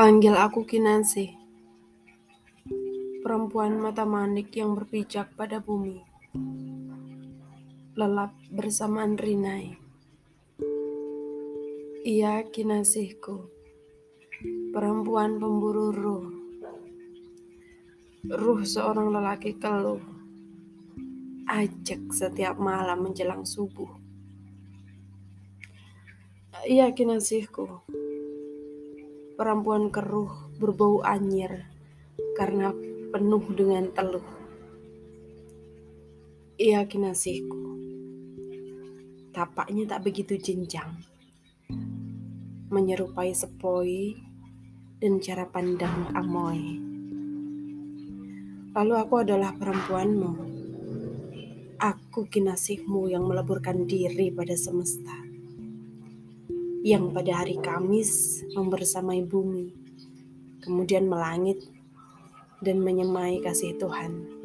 Panggil aku Kinansi, perempuan mata manik yang berpijak pada bumi, lelap bersamaan rinai. Ia Kinasihku, perempuan pemburu ruh seorang lelaki keluh, ajak setiap malam menjelang subuh. Ia Kinasihku, perempuan keruh berbau anyir karena penuh dengan teluh. Ia Kinasihku, tapaknya tak begitu jenjang, menyerupai sepoi dan cara pandang amoy. Lalu aku adalah perempuanmu, aku Kinasihmu yang meleburkan diri pada semesta, yang pada hari Kamis membersamai bumi, kemudian melangit dan menyemai kasih Tuhan.